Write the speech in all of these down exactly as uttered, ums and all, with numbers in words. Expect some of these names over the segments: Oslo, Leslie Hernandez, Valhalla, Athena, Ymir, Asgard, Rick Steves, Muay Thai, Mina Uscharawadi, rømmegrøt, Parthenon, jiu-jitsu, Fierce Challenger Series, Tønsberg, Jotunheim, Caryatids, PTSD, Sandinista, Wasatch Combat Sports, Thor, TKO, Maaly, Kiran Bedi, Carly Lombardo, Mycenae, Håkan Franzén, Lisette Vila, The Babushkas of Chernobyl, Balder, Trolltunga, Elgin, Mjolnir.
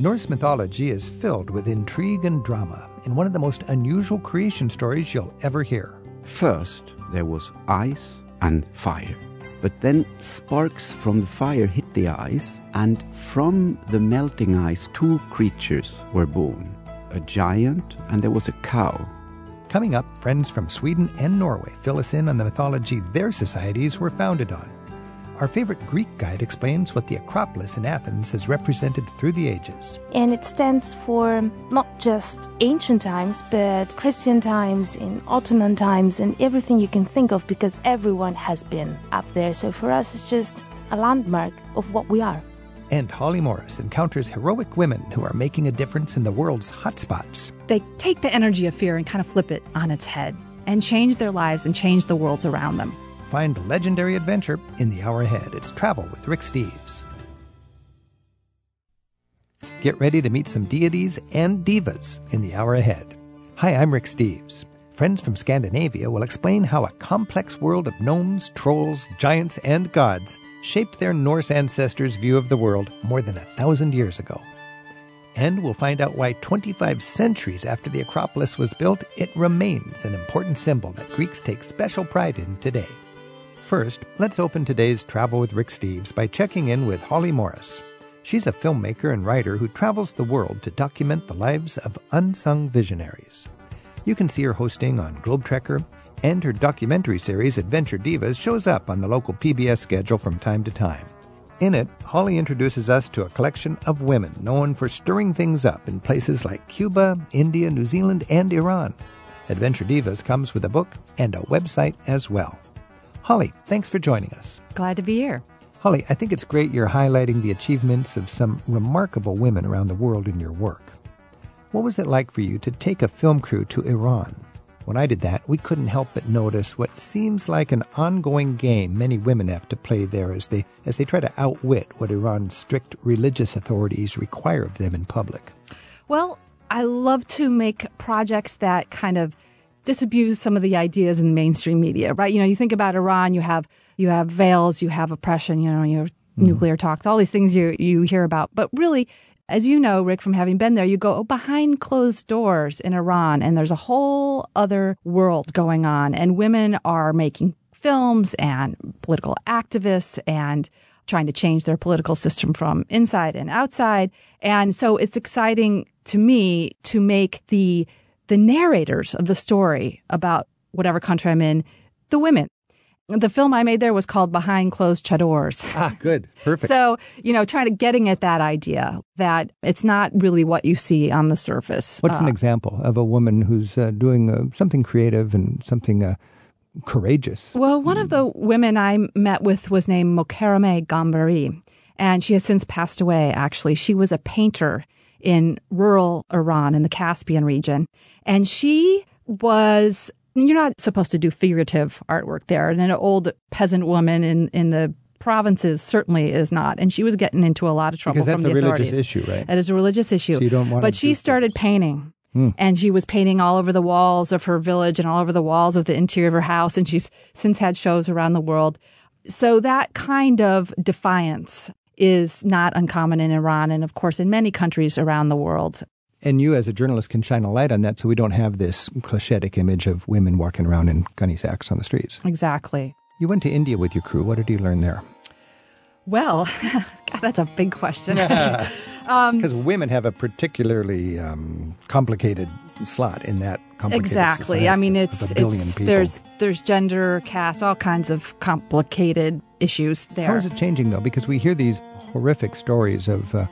Norse mythology is filled with intrigue and drama in one of the most unusual creation stories you'll ever hear. First, there was ice and fire. But then sparks from the fire hit the ice, and from the melting ice, two creatures were born. A giant, and there was a cow. Coming up, friends from Sweden and Norway fill us in on the mythology their societies were founded on. Our favorite Greek guide explains what the Acropolis in Athens has represented through the ages. And it stands for not just ancient times, but Christian times, in Ottoman times, and everything you can think of, because everyone has been up there. So for us, it's just a landmark of what we are. And Holly Morris encounters heroic women who are making a difference in the world's hotspots. They take the energy of fear and kind of flip it on its head and change their lives and change the worlds around them. Find legendary adventure in the hour ahead. It's Travel with Rick Steves. Get ready to meet some deities and divas in the hour ahead. Hi, I'm Rick Steves. Friends from Scandinavia will explain how a complex world of gnomes, trolls, giants, and gods shaped their Norse ancestors' view of the world more than a thousand years ago. And we'll find out why twenty-five centuries after the Acropolis was built, it remains an important symbol that Greeks take special pride in today. First, let's open today's Travel with Rick Steves by checking in with Holly Morris. She's a filmmaker and writer who travels the world to document the lives of unsung visionaries. You can see her hosting on Globe Trekker, and her documentary series Adventure Divas shows up on the local P B S schedule from time to time. In it, Holly introduces us to a collection of women known for stirring things up in places like Cuba, India, New Zealand, and Iran. Adventure Divas comes with a book and a website as well. Holly, thanks for joining us. Glad to be here. Holly, I think it's great you're highlighting the achievements of some remarkable women around the world in your work. What was it like for you to take a film crew to Iran? When I did that, we couldn't help but notice what seems like an ongoing game many women have to play there as they as they try to outwit what Iran's strict religious authorities require of them in public. Well, I love to make projects that kind of disabuse some of the ideas in the mainstream media, right? You know, you think about Iran, you have you have veils, you have oppression, you know, your mm-hmm. nuclear talks, all these things you you hear about. But really, as you know, Rick, from having been there, you go behind closed doors in Iran, and there's a whole other world going on. And women are making films and political activists and trying to change their political system from inside and outside. And so it's exciting to me to make the the narrators of the story about whatever country I'm in, the women. The film I made there was called Behind Closed Chadors. Ah, good. Perfect. So, you know, trying to getting at that idea that it's not really what you see on the surface. What's uh, an example of a woman who's uh, doing uh, something creative and something uh, courageous? Well, one mm. of the women I met with was named Mokaramé Gambari, and she has since passed away, actually. She was a painter in rural Iran, in the Caspian region. And she was, you're not supposed to do figurative artwork there. And an old peasant woman in, in the provinces certainly is not. And she was getting into a lot of trouble from the authorities. Because that's a religious issue, right? That is a religious issue. So you don't want but she started things. painting. Mm. And she was painting all over the walls of her village and all over the walls of the interior of her house. And she's since had shows around the world. So that kind of defiance is not uncommon in Iran and, of course, in many countries around the world. And you, as a journalist, can shine a light on that so we don't have this clichétic image of women walking around in gunny sacks on the streets. Exactly. You went to India with your crew. What did you learn there? Well, God, that's a big question. Because um, women have a particularly um, complicated slot in that complicated Exactly. Society. I mean, it's, it's there's there's gender, caste, all kinds of complicated issues there. How is it changing, though? Because we hear these horrific stories of uh,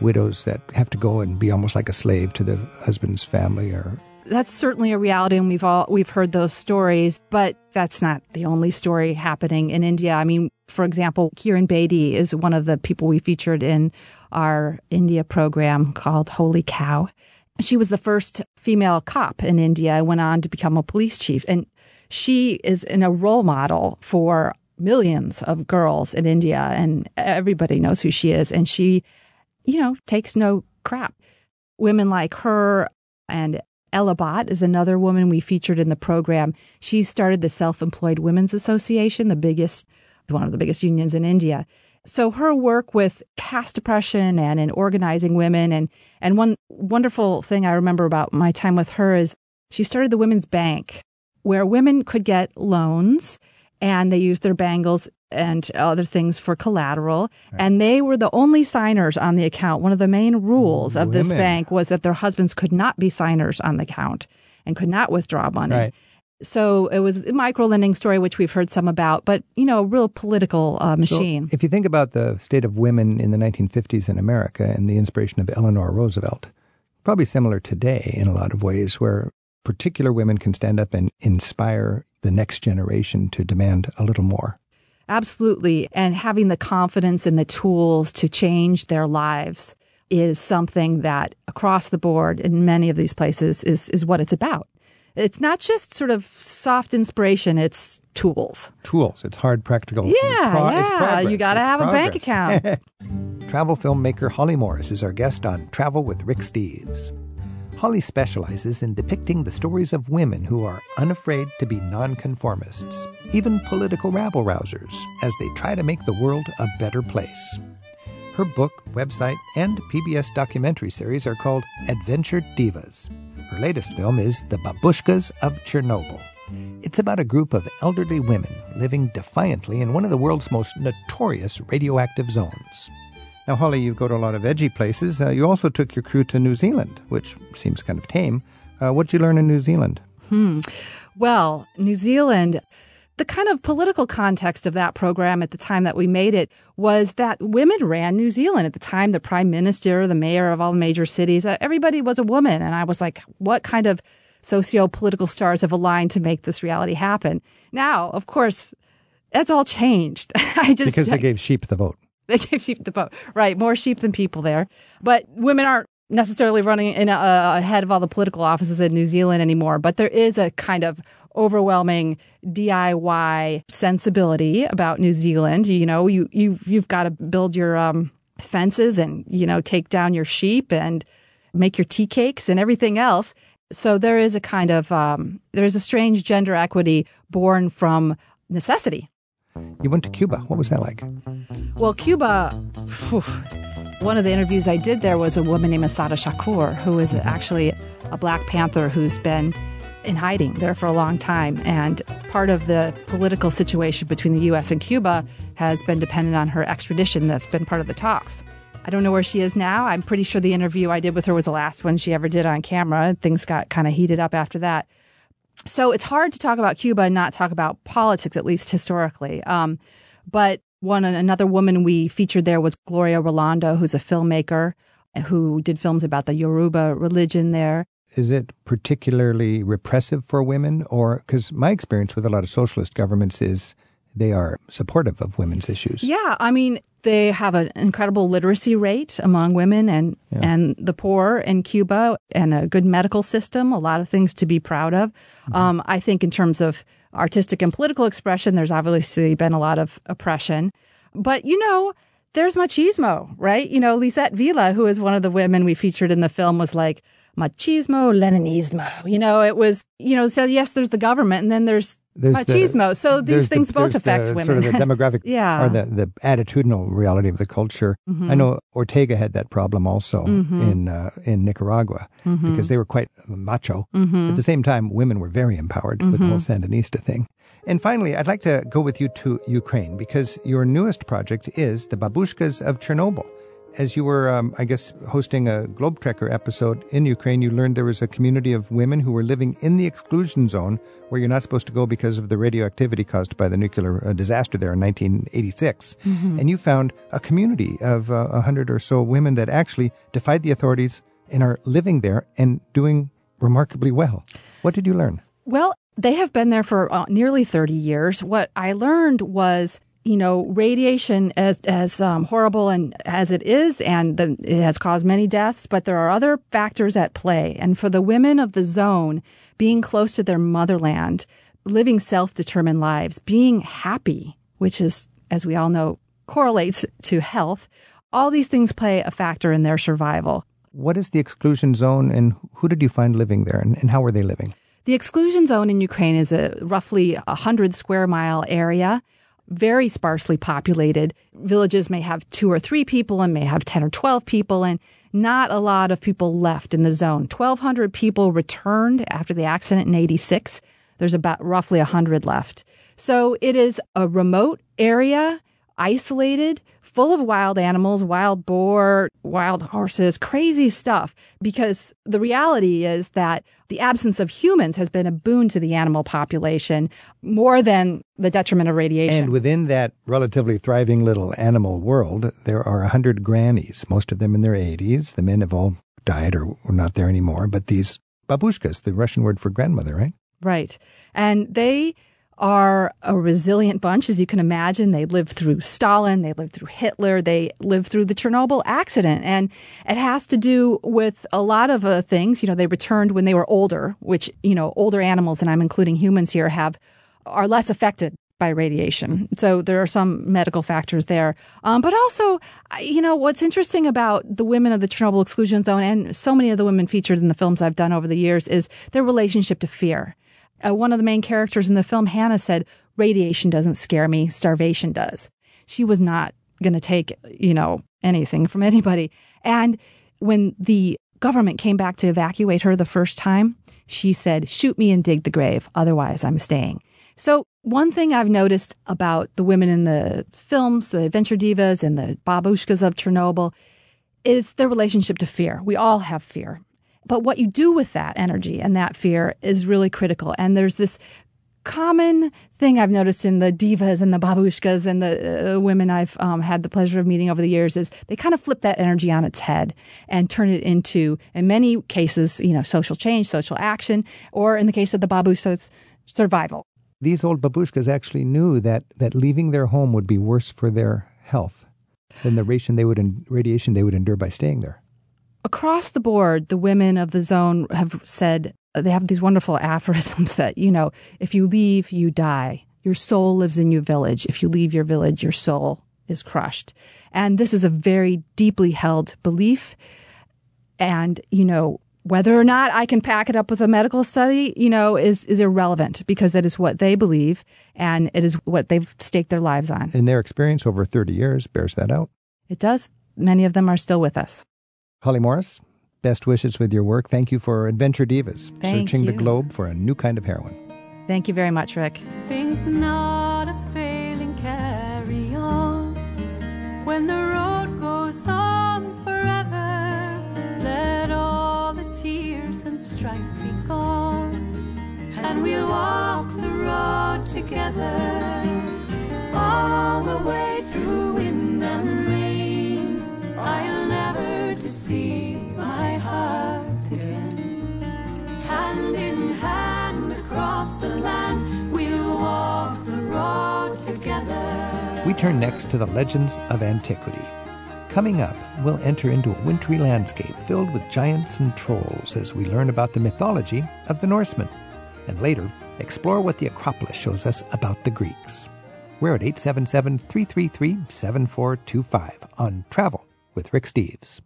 widows that have to go and be almost like a slave to the husband's family. Or that's certainly a reality, and we've all we've heard those stories. But that's not the only story happening in India. I mean, for example, Kiran Bedi is one of the people we featured in our India program called Holy Cow. She was the first female cop in India, went on to become a police chief. And she is in a role model for millions of girls in India, and everybody knows who she is. And she, you know, takes no crap. Women like her, and Ella Bhatt is another woman we featured in the program. She started the Self-Employed Women's Association, the biggest, one of the biggest unions in India. So her work with caste oppression and in organizing women, and, and one wonderful thing I remember about my time with her is she started the Women's Bank, where women could get loans and they used their bangles and other things for collateral. Right. And they were the only signers on the account. One of the main rules of women. This bank was that their husbands could not be signers on the account and could not withdraw money. Right. So it was a micro-lending story, which we've heard some about, but, you know, a real political uh, machine. So if you think about the state of women in the nineteen fifties in America and the inspiration of Eleanor Roosevelt, probably similar today in a lot of ways, where particular women can stand up and inspire the next generation to demand a little more. Absolutely. And having the confidence and the tools to change their lives is something that across the board in many of these places is is what it's about. It's not just sort of soft inspiration, it's tools. Tools. It's hard, practical. Yeah, pro- yeah. It's progress. You got to have progress. A bank account. Travel filmmaker Holly Morris is our guest on Travel with Rick Steves. Holly specializes in depicting the stories of women who are unafraid to be nonconformists, even political rabble-rousers, as they try to make the world a better place. Her book, website, and P B S documentary series are called Adventure Divas. Her latest film is The Babushkas of Chernobyl. It's about a group of elderly women living defiantly in one of the world's most notorious radioactive zones. Now, Holly, you go to a lot of edgy places. Uh, you also took your crew to New Zealand, which seems kind of tame. Uh, what did you learn in New Zealand? Hmm. Well, New Zealand, the kind of political context of that program at the time that we made it was that women ran New Zealand. At the time, the prime minister, the mayor of all the major cities, uh, everybody was a woman. And I was like, what kind of socio-political stars have aligned to make this reality happen? Now, of course, that's all changed. I just Because they gave sheep the vote. They gave sheep the vote. Right. More sheep than people there. But women aren't necessarily running in a, a head of all the political offices in New Zealand anymore. But there is a kind of overwhelming D I Y sensibility about New Zealand. You know, you, you, you've got to build your um, fences and, you know, take down your sheep and make your tea cakes and everything else. So there is a kind of um, there is a strange gender equity born from necessity. You went to Cuba. What was that like? Well, Cuba, whew, one of the interviews I did there was a woman named Asada Shakur, who is actually a Black Panther who's been in hiding there for a long time. And part of the political situation between the U S and Cuba has been dependent on her extradition. That's been part of the talks. I don't know where she is now. I'm pretty sure the interview I did with her was the last one she ever did on camera. Things got kind of heated up after that. So it's hard to talk about Cuba and not talk about politics, at least historically. Um, but one another woman we featured there was Gloria Rolando, who's a filmmaker who did films about the Yoruba religion there. Is it particularly repressive for women? Or because my experience with a lot of socialist governments is they are supportive of women's issues. Yeah, I mean, they have an incredible literacy rate among women and, yeah. and the poor in Cuba, and a good medical system, a lot of things to be proud of. Mm-hmm. Um, I think in terms of artistic and political expression, there's obviously been a lot of oppression. But, you know, there's machismo, right? You know, Lisette Vila, who is one of the women we featured in the film, was like, machismo, Leninismo. You know, it was, you know, so yes, there's the government, and then there's, there's machismo. The, so these things the, both affect the, women. Sort of the demographic yeah. or the, the attitudinal reality of the culture. Mm-hmm. I know Ortega had that problem also mm-hmm. in uh, in Nicaragua mm-hmm. because they were quite macho. Mm-hmm. At the same time, women were very empowered mm-hmm. with the whole Sandinista thing. And finally, I'd like to go with you to Ukraine, because your newest project is The Babushkas of Chernobyl. As you were, um, I guess, hosting a Globe Trekker episode in Ukraine, you learned there was a community of women who were living in the exclusion zone where you're not supposed to go because of the radioactivity caused by the nuclear uh, disaster there in nineteen eighty-six. Mm-hmm. And you found a community of uh, one hundred or so women that actually defied the authorities and are living there and doing remarkably well. What did you learn? Well, they have been there for uh, nearly thirty years. What I learned was, you know, radiation, as as um, horrible and as it is, and the, it has caused many deaths, but there are other factors at play. And for the women of the zone, being close to their motherland, living self-determined lives, being happy, which is, as we all know, correlates to health, all these things play a factor in their survival. What is the exclusion zone, and who did you find living there, and, and how were they living? The exclusion zone in Ukraine is a roughly one hundred square mile area. very sparsely populated. Villages may have two or three people and may have ten or twelve people, and not a lot of people left in the zone. twelve hundred people returned after the accident in eighty-six. There's about roughly one hundred left. So it is a remote area, isolated, full of wild animals, wild boar, wild horses, crazy stuff, because the reality is that the absence of humans has been a boon to the animal population more than the detriment of radiation. And within that relatively thriving little animal world, there are one hundred grannies, most of them in their eighties. The men have all died or were not there anymore, but these babushkas, the Russian word for grandmother, right? Right. And they are a resilient bunch, as you can imagine. They lived through Stalin, they lived through Hitler, they lived through the Chernobyl accident. And it has to do with a lot of uh, things. You know, they returned when they were older, which, you know, older animals, and I'm including humans here, have are less affected by radiation. So there are some medical factors there. Um, but also, you know, what's interesting about the women of the Chernobyl exclusion zone, and so many of the women featured in the films I've done over the years, is their relationship to fear. Uh, one of the main characters in the film, Hannah, said, "Radiation doesn't scare me, starvation does." She was not going to take, you know, anything from anybody. And when the government came back to evacuate her the first time, she said, "Shoot me and dig the grave, otherwise I'm staying." So one thing I've noticed about the women in the films, the Adventure Divas and the Babushkas of Chernobyl, is their relationship to fear. We all have fear. But what you do with that energy and that fear is really critical. And there's this common thing I've noticed in the divas and the babushkas and the uh, women I've um, had the pleasure of meeting over the years, is they kind of flip that energy on its head and turn it into, in many cases, you know, social change, social action, or in the case of the babushkas, survival. These old babushkas actually knew that, that leaving their home would be worse for their health than the radiation they would en- radiation they would endure by staying there. Across the board, the women of the zone have said, they have these wonderful aphorisms that, you know, if you leave, you die. Your soul lives in your village. If you leave your village, your soul is crushed. And this is a very deeply held belief. And, you know, whether or not I can pack it up with a medical study, you know, is, is irrelevant, because that is what they believe and it is what they've staked their lives on. And their experience over thirty years bears that out. It does. Many of them are still with us. Holly Morris, best wishes with your work. Thank you for Adventure Divas, Thank searching you. The globe for a new kind of heroine. Thank you very much, Rick. Think not of failing, carry on. When the road goes on forever, let all the tears and strife be gone. And we'll walk the road together, all the way through wind and rain. I'll never deceive my heart again. Hand in hand across the land, we'll walk the road together. We turn next to the legends of antiquity. Coming up, we'll enter into a wintry landscape filled with giants and trolls as we learn about the mythology of the Norsemen, and later explore what the Acropolis shows us about the Greeks. We're at eight seven seven, three three three, seven four two five on Travel with Rick Steves.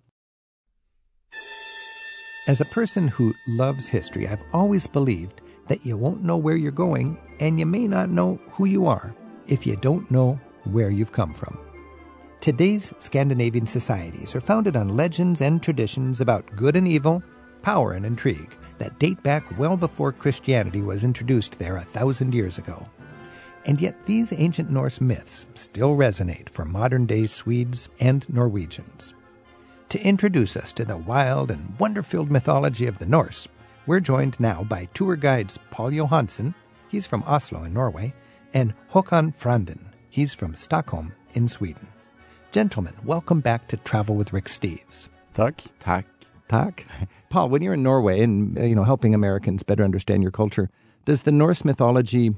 As a person who loves history, I've always believed that you won't know where you're going, and you may not know who you are, if you don't know where you've come from. Today's Scandinavian societies are founded on legends and traditions about good and evil, power and intrigue, that date back well before Christianity was introduced there a thousand years ago. And yet these ancient Norse myths still resonate for modern-day Swedes and Norwegians. To introduce us to the wild and wonder-filled mythology of the Norse, we're joined now by tour guides Paul Johansson, he's from Oslo in Norway, and Håkan Franzén, he's from Stockholm in Sweden. Gentlemen, welcome back to Travel with Rick Steves. Tack. Tack. Tack. Paul, when you're in Norway and, you know, helping Americans better understand your culture, does the Norse mythology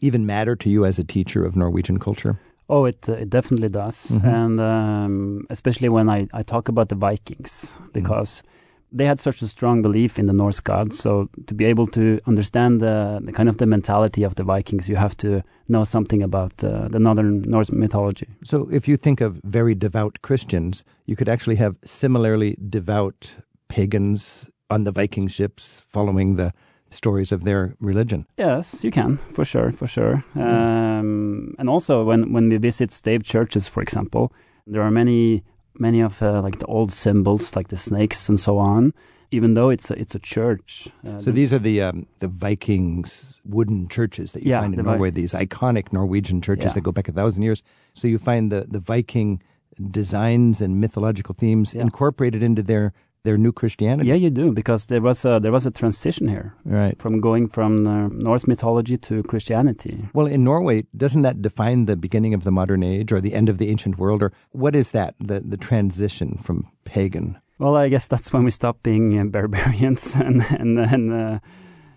even matter to you as a teacher of Norwegian culture? Oh, it, uh, it definitely does. Mm-hmm. And um, especially when I, I talk about the Vikings, because mm-hmm. they had such a strong belief in the Norse gods. So to be able to understand the, the kind of the mentality of the Vikings, you have to know something about uh, the Northern Norse mythology. So if you think of very devout Christians, you could actually have similarly devout pagans on the Viking ships following the stories of their religion. Yes, you can, for sure, for sure. Um, and also, when, when we visit stave churches, for example, there are many many of uh, like the old symbols, like the snakes and so on, even though it's a, it's a church. Uh, so these are the um, the Vikings' wooden churches that you yeah, find in the Norway, Vi- these iconic Norwegian churches yeah. that go back a thousand years. So you find the, the Viking designs and mythological themes yeah. incorporated into their their new Christianity. Yeah, you do, because there was a there was a transition here, right? From going from uh, Norse mythology to Christianity. Well, in Norway, doesn't that define the beginning of the modern age or the end of the ancient world, or what is that? The the transition from pagan. Well, I guess that's when we stop being uh, barbarians and and and uh,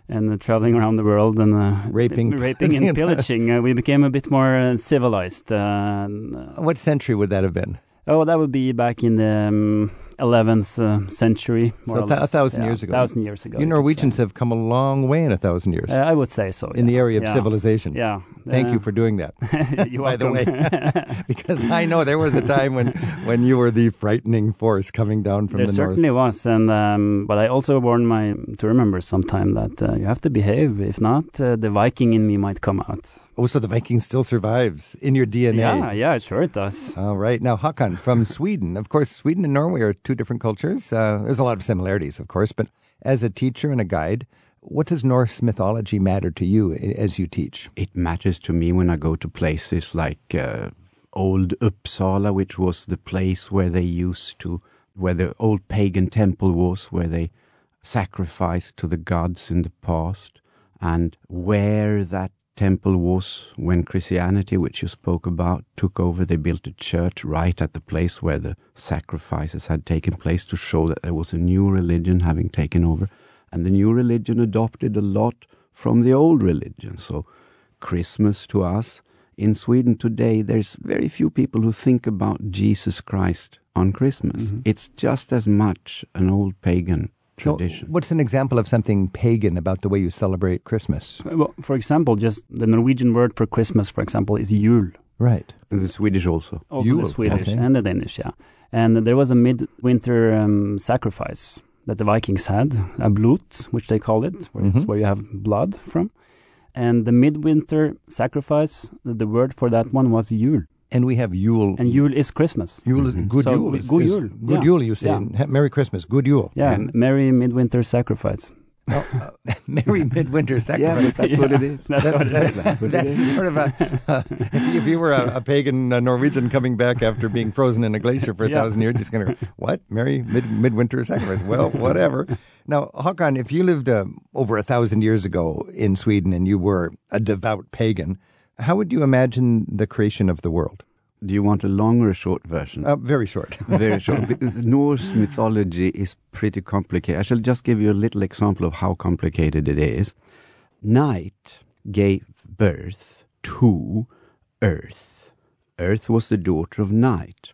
and uh, traveling around the world and uh, raping, b- raping and pillaging. Uh, we became a bit more uh, civilized. Uh, what century would that have been? Oh, that would be back in the um, eleventh uh, century, more so or less. A thousand yeah, years ago. A thousand years ago. You Norwegians have come a long way in a thousand years. Uh, I would say so. In yeah. the area of yeah. civilization. Yeah. Thank uh, you for doing that, you're by welcome. The way. Because I know there was a time when, when you were the frightening force coming down from there the north. There certainly was. And, um, but I also warned my tour members sometime that uh, you have to behave. If not, uh, the Viking in me might come out. Oh, so the Viking still survives in your D N A. Yeah, yeah, sure it does. All right. Now, Håkan, from Sweden. Of course, Sweden and Norway are two different cultures. Uh, there's a lot of similarities, of course, but as a teacher and a guide, what does Norse mythology matter to you as you teach? It matters to me when I go to places like uh, old Uppsala, which was the place where they used to, where the old pagan temple was, where they sacrificed to the gods in the past, and where that temple was when Christianity, which you spoke about, took over. They built a church right at the place where the sacrifices had taken place to show that there was a new religion having taken over. And the new religion adopted a lot from the old religion. So Christmas to us in Sweden today, there's very few people who think about Jesus Christ on Christmas. Mm-hmm. It's just as much an old pagan tradition. So what's an example of something pagan about the way you celebrate Christmas? Well, for example, just the Norwegian word for Christmas, for example, is jul. Right. And the Swedish also. Also jul, the Swedish and the Danish, yeah. And there was a midwinter um, sacrifice that the Vikings had, a blut, which they call it, where mm-hmm. it's where you have blood from. And the midwinter sacrifice, the word for that one was jul. And we have Yule. And Yule is Christmas. Yule is good so Yule. Is, good Yule. Is, good yeah. Yule, you say. Yeah. Merry Christmas. Good Yule. Yeah. yeah. Merry Midwinter Sacrifice. Oh, uh, Merry Midwinter Sacrifice. Yeah, that's yeah. what it is. That's that, what it that's, is. That's, that's, that's it is. Sort of a, uh, if, if you were a, a pagan uh, Norwegian coming back after being frozen in a glacier for a yeah. thousand years, just going to go, what? Merry Mid- Midwinter Sacrifice. Well, whatever. Now, Håkan, if you lived uh, over a thousand years ago in Sweden and you were a devout pagan, how would you imagine the creation of the world? Do you want a long or a short version? Uh, very short. Very short. Because Norse mythology is pretty complicated. I shall just give you a little example of how complicated it is. Night gave birth to Earth. Earth was the daughter of Night,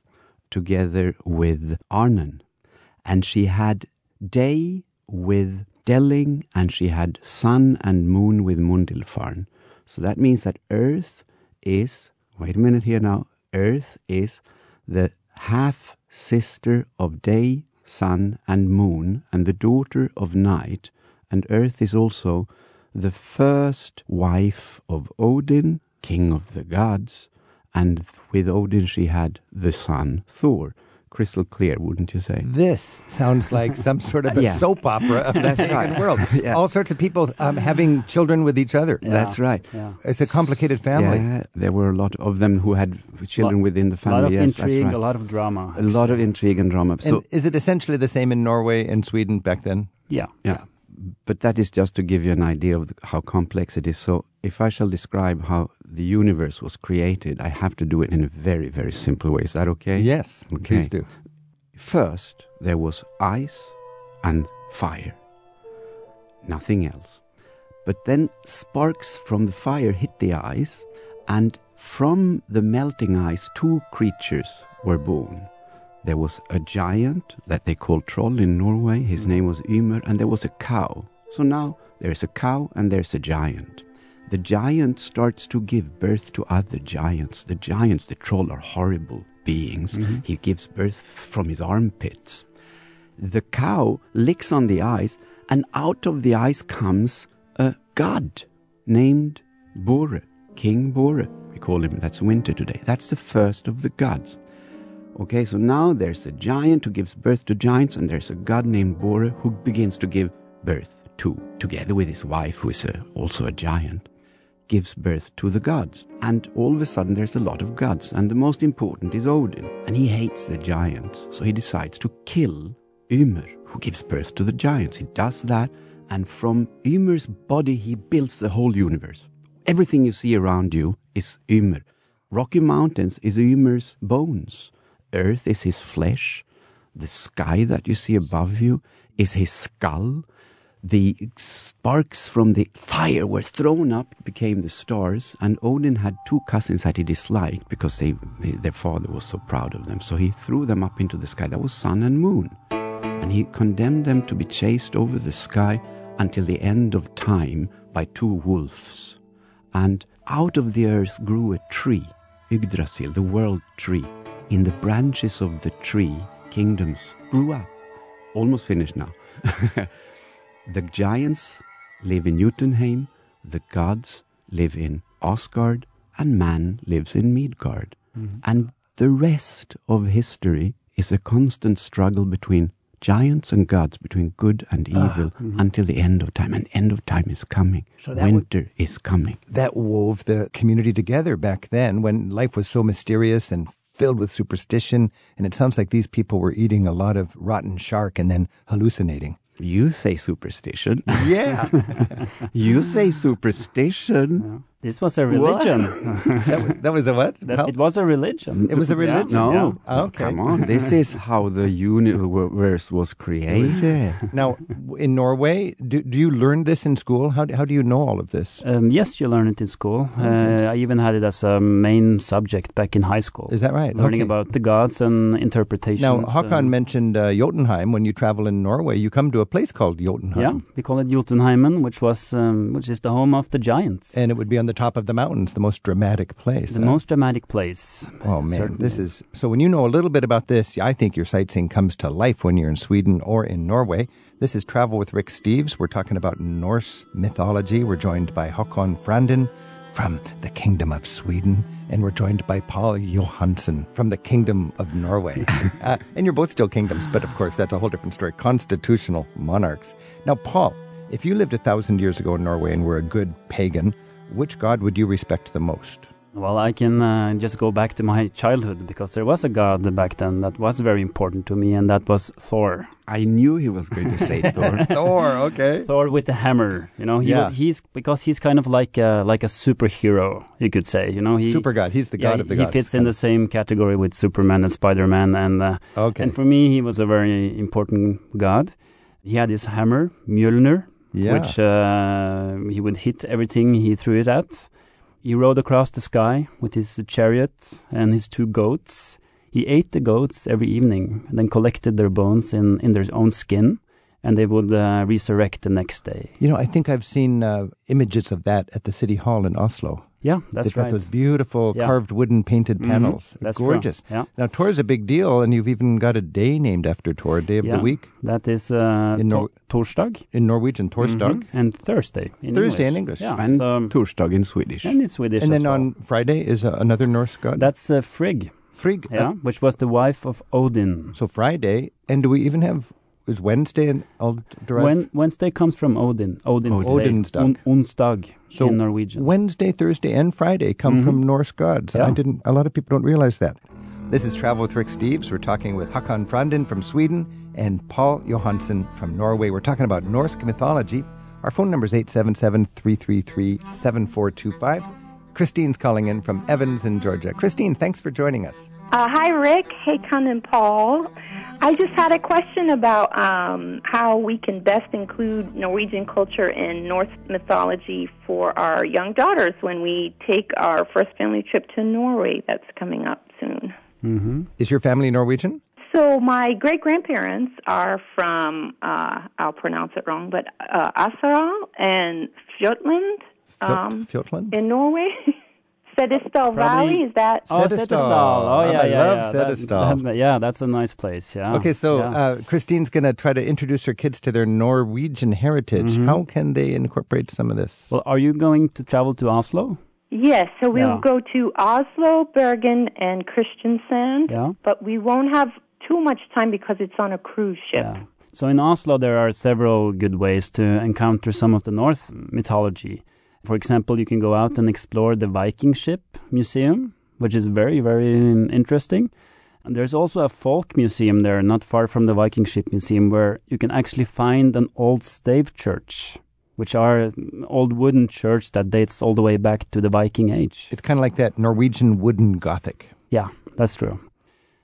together with Arnon. And she had day with Delling, and she had sun and moon with Mundilfarn. So that means that Earth is, wait a minute here now, Earth is the half-sister of day, sun, and moon, and the daughter of night. And Earth is also the first wife of Odin, king of the gods. And with Odin she had the son, Thor. Crystal clear, wouldn't you say? This sounds like some sort of a yeah. soap opera of the pagan world. Yeah. All sorts of people um, having children with each other. Yeah. That's right. Yeah. It's a complicated family. Yeah. There were a lot of them who had children lot, within the family. A lot of yes, intrigue, right. a lot of drama. A lot of intrigue and drama. So, and is it essentially the same in Norway and Sweden back then? Yeah. Yeah. But that is just to give you an idea of how complex it is. So if I shall describe how the universe was created, I have to do it in a very, very simple way. Is that okay? Yes, okay. Please do. First, there was ice and fire. Nothing else. But then sparks from the fire hit the ice, and from the melting ice, two creatures were born. There was a giant that they called Troll in Norway. His name was Ymir, and there was a cow. So now there's a cow and there's a giant. The giant starts to give birth to other giants. The giants, the Troll, are horrible beings. Mm-hmm. He gives birth from his armpits. The cow licks on the ice, and out of the ice comes god named Bor, King Bor. We call him, that's winter today. That's the first of the gods. Okay, so now there's a giant who gives birth to giants, and there's a god named Bor who begins to give birth to, together with his wife, who is a, also a giant, gives birth to the gods. And all of a sudden there's a lot of gods, and the most important is Odin. And he hates the giants, so he decides to kill Ymir, who gives birth to the giants. He does that, and from Ymir's body he builds the whole universe. Everything you see around you is Ymir. Rocky Mountains is Ymir's bones. Earth is his flesh. The sky that you see above you is his skull. The sparks from the fire were thrown up, became the stars. And Odin had two cousins that he disliked because they, their father was so proud of them. So he threw them up into the sky. That was sun and moon. And he condemned them to be chased over the sky until the end of time by two wolves. And out of the earth grew a tree, Yggdrasil, the world tree. In the branches of the tree, kingdoms grew up. Almost finished now. The giants live in Jotunheim, the gods live in Asgard, and man lives in Midgard. Mm-hmm. And the rest of history is a constant struggle between giants and gods, between good and evil, uh, mm-hmm. until the end of time. And end of time is coming. So Winter would, is coming. That wove the community together back then when life was so mysterious and filled with superstition, and it sounds like these people were eating a lot of rotten shark and then hallucinating. You say superstition. Yeah. You say superstition. Yeah. This was a religion. that, was, that was a what? That, no. It was a religion. It was a religion? Yeah. No. Yeah. Oh, okay. Come on. This is how the universe was created. Now, in Norway, do, do you learn this in school? How do, how do you know all of this? Um, yes, you learn it in school. Uh, okay. I even had it as a main subject back in high school. Is that right? Learning okay. about the gods and interpretations. Now, Håkan uh, mentioned uh, Jotunheim. When you travel in Norway, you come to a place called Jotunheim. Yeah, we call it Jotunheimen, which was um, which is the home of the giants. And it would be on the top of the mountains, the most dramatic place. The huh? most dramatic place. Oh, man, certainly. This is... So when you know a little bit about this, I think your sightseeing comes to life when you're in Sweden or in Norway. This is Travel with Rick Steves. We're talking about Norse mythology. We're joined by Håkan Franzén from the Kingdom of Sweden, and we're joined by Paul Johansson from the Kingdom of Norway. uh, and you're both still kingdoms, but of course, that's a whole different story. Constitutional monarchs. Now, Paul, if you lived a thousand years ago in Norway and were a good pagan, which god would you respect the most? Well, I can uh, just go back to my childhood, because there was a god back then that was very important to me, and that was Thor. I knew he was going to say Thor. Thor, okay. Thor with the hammer, you know. He yeah. would, he's because he's kind of like a, like a superhero, you could say. You know, he super god. He's the god yeah, of the gods. He fits in the same category with Superman and Spider-Man, and uh, okay. And for me, he was a very important god. He had his hammer, Mjolnir. Yeah. Which uh, he would hit everything he threw it at. He rode across the sky with his chariot and his two goats. He ate the goats every evening and then collected their bones in, in their own skin, and they would uh, resurrect the next day. You know, I think I've seen uh, images of that at the City Hall in Oslo. Yeah, that's They've right. They've got those beautiful yeah. carved wooden painted panels. Mm-hmm. That's gorgeous. Yeah. Now, Tor is a big deal, and you've even got a day named after Tor, a day of yeah. the week. That is uh, in Nor- Torsdag. In Norwegian, Torsdag. Mm-hmm. And Thursday in Thursday English. in English. Yeah. And so, Torsdag in Swedish. And in Swedish And then well. on Friday is uh, another Norse god. That's uh, Frigg. Frigg. Yeah, uh, which was the wife of Odin. So Friday, and do we even have... Is Wednesday and I'll derive? When, Wednesday comes from Odin. Odin's Odin. Day. Odin's Onsdag so in Norwegian. Wednesday, Thursday, and Friday come mm-hmm. from Norse gods. Yeah. I didn't. A lot of people don't realize that. This is Travel with Rick Steves. We're talking with Håkan Franzén from Sweden and Paul Johansson from Norway. We're talking about Norse mythology. Our phone number is eight seven seven, three three three, seven four two five. Christine's calling in from Evans in Georgia. Christine, thanks for joining us. Uh, hi, Rick. Hey, Con and Paul. I just had a question about um, how we can best include Norwegian culture and Norse mythology for our young daughters when we take our first family trip to Norway that's coming up soon. Mm-hmm. Is your family Norwegian? So my great-grandparents are from, uh, I'll pronounce it wrong, but uh, Asara and Fjotland. Um, Fjotland? In Norway. Sedistal Valley, is that? Oh, Sedistal. Oh, yeah, I yeah, love yeah. Sedistal. That, that, yeah, that's a nice place, yeah. Okay, so yeah. Uh, Christine's going to try to introduce her kids to their Norwegian heritage. Mm-hmm. How can they incorporate some of this? Well, are you going to travel to Oslo? Yes, so we yeah. will go to Oslo, Bergen, and Kristiansand, yeah. but we won't have too much time because it's on a cruise ship. Yeah. So in Oslo, there are several good ways to encounter some of the Norse mythology. For example, you can go out and explore the Viking Ship Museum, which is very, very interesting. And there's also a folk museum there, not far from the Viking Ship Museum, where you can actually find an old stave church, which are old wooden church that dates all the way back to the Viking Age. It's kind of like that Norwegian wooden Gothic. Yeah, that's true.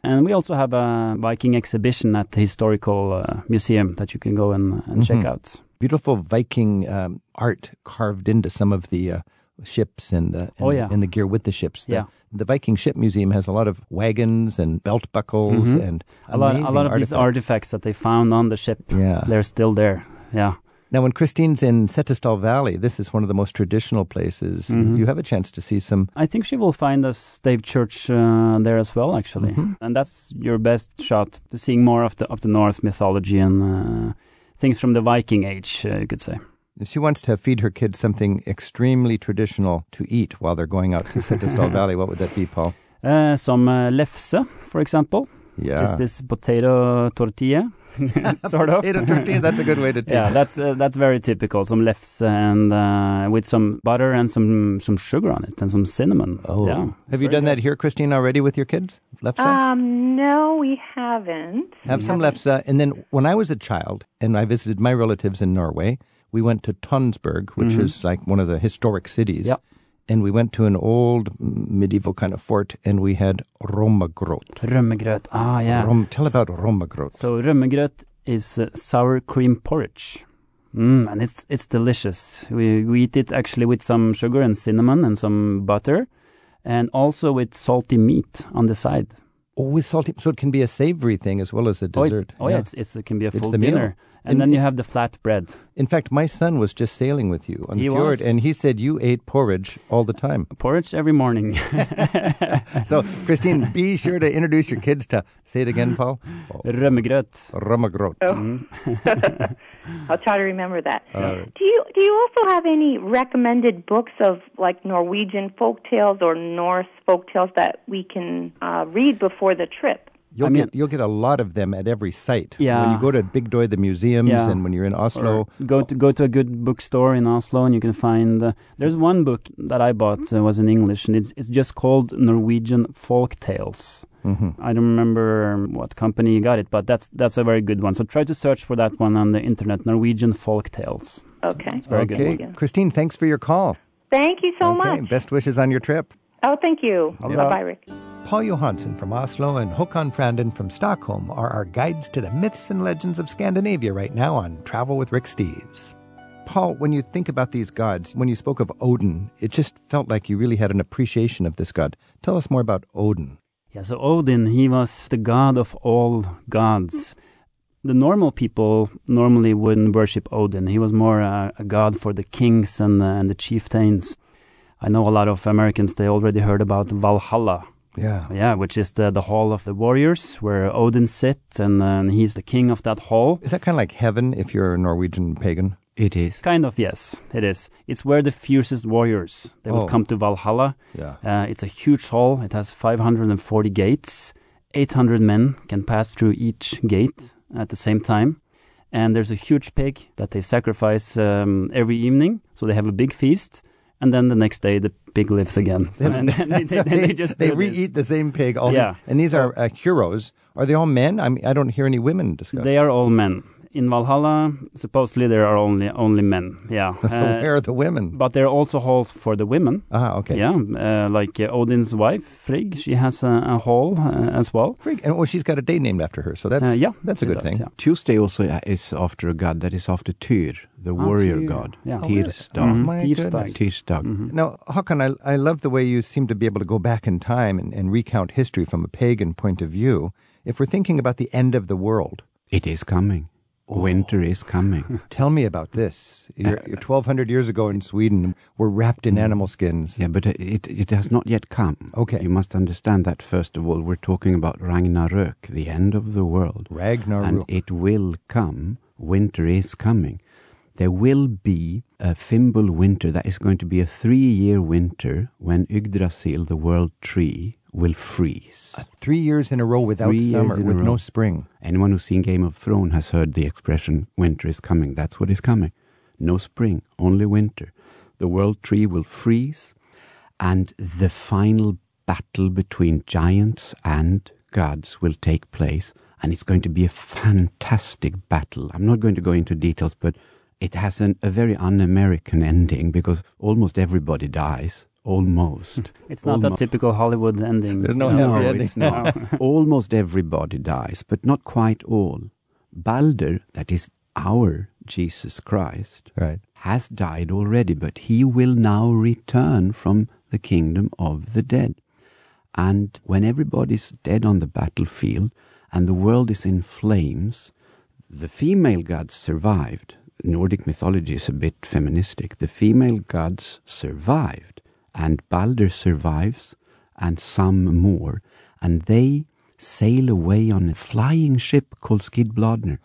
And we also have a Viking exhibition at the historical uh, museum that you can go and, and mm-hmm. check out. Beautiful Viking um, art carved into some of the uh, ships and the, and, oh, yeah. and the gear with the ships. The, yeah. the Viking Ship Museum has a lot of wagons and belt buckles mm-hmm. and a lot, amazing a lot of artifacts. These artifacts that they found on the ship. Yeah. They're still there. Yeah. Now, when Christine's in Setesdal Valley, this is one of the most traditional places. Mm-hmm. You have a chance to see some. I think she will find a stave church uh, there as well, actually, mm-hmm. and that's your best shot to seeing more of the of the Norse mythology and. Uh, Things from the Viking Age, uh, you could say. She wants to feed her kids something extremely traditional to eat while they're going out to Setesdal Valley. What would that be, Paul? Uh, some uh, lefse, for example. Yeah. Just this potato tortilla, sort potato of. Potato tortilla, that's a good way to teach yeah, it. Yeah, that's, uh, that's very typical. Some lefse and uh, with some butter and some, some sugar on it and some cinnamon. Oh, yeah, have you done good. that here, Christine, already with your kids? Lefse? Um, no, we haven't. Have we some haven't. lefse. And then when I was a child and I visited my relatives in Norway, we went to Tønsberg, which mm-hmm. is like one of the historic cities. Yep. And we went to an old medieval kind of fort, and we had rommegrøt. Rommegrøt, ah, yeah. Rom, tell so, about rommegrøt. So rommegrøt is uh, sour cream porridge, mm, and it's it's delicious. We, we eat it actually with some sugar and cinnamon and some butter, and also with salty meat on the side. Oh, with salty, so it can be a savory thing as well as a dessert. Oh, it, oh yeah, yeah it's, it's, it can be a full dinner. Meal. And in, then you have the flat bread. In fact, my son was just sailing with you on he the fjord, was. and he said you ate porridge all the time. Porridge every morning. So, Christine, be sure to introduce your kids to, say it again, Paul. Oh. Rømmegrøt. Rømmegrøt. Oh. Mm. I'll try to remember that. Uh, do you do you also have any recommended books of like Norwegian folktales or Norse folktales that we can uh, read before the trip? You'll, I mean, get, you'll get a lot of them at every site. Yeah. When you go to Bygdøy, the museums, yeah. and when you're in Oslo. Or go to go to a good bookstore in Oslo and you can find... Uh, there's one book that I bought, uh, was in English, and it's, it's just called Norwegian Folk Tales. Mm-hmm. I don't remember what company got it, but that's that's a very good one. So try to search for that one on the internet, Norwegian Folk Tales. Okay. So it's very okay. good. Christine, thanks for your call. Thank you so okay. much. Best wishes on your trip. Oh, thank you. Yeah. Bye-bye, Rick. Paul Johansson from Oslo and Håkan Franzén from Stockholm are our guides to the myths and legends of Scandinavia right now on Travel with Rick Steves. Paul, when you think about these gods, when you spoke of Odin, it just felt like you really had an appreciation of this god. Tell us more about Odin. Yeah, so Odin, he was the god of all gods. The normal people normally wouldn't worship Odin. He was more a, a god for the kings and, uh, and the chieftains. I know a lot of Americans, they already heard about Valhalla. Yeah. Yeah, which is the, the hall of the warriors where Odin sits, and, and he's the king of that hall. Is that kind of like heaven if you're a Norwegian pagan? It is. Kind of, yes. It is. It's where the fiercest warriors, they oh. would come to Valhalla. Yeah. Uh, it's a huge hall. It has five hundred forty gates. eight hundred men can pass through each gate at the same time. And there's a huge pig that they sacrifice um, every evening. So they have a big feast. And then the next day, the pig lives again. So, and they, so they, they, just they re-eat this. the same pig. All yeah. these, and these are uh, heroes. Are they all men? I mean, I don't hear any women discussed. They are all men. In Valhalla, supposedly there are only only men. Yeah. So uh, where are the women? But there are also halls for the women. Ah, okay. Yeah, uh, like uh, Odin's wife, Frigg, she has a, a hall uh, as well. Frigg, and well, she's got a day named after her, so that's uh, yeah, that's a good does, thing. Yeah. Tuesday also is after a god that is after Tyr, the ah, warrior Tyr. god. Yeah. Oh, Tyrsdag. Mm-hmm. Tyrsdag. Mm-hmm. Now, Håkan, I, I love the way you seem to be able to go back in time and, and recount history from a pagan point of view. If we're thinking about the end of the world. It is coming. Winter is coming. Tell me about this. You're, you're twelve hundred years ago in Sweden, we're wrapped in animal skins. Yeah, but it, it has not yet come. Okay. You must understand that, first of all, we're talking about Ragnarök, the end of the world. Ragnarök. And it will come. Winter is coming. There will be a Fimbul winter that is going to be a three-year winter when Yggdrasil, the world tree, will freeze. Uh, three years in a row without three summer, with no spring. Anyone who's seen Game of Thrones has heard the expression, winter is coming. That's what is coming. No spring, only winter. The world tree will freeze, and the final battle between giants and gods will take place, and it's going to be a fantastic battle. I'm not going to go into details, but it has an, a very un-American ending because almost everybody dies. Almost. It's not almost. A typical Hollywood ending. There's no happy ending. It's not. Almost everybody dies, but not quite all. Balder, that is our Jesus Christ, right, has died already, but he will now return from the kingdom of the dead. And when everybody's dead on the battlefield and the world is in flames, the female gods survived. Nordic mythology is a bit feministic. The female gods survived, and Balder survives, and some more. And they sail away on a flying ship called Skidbladnir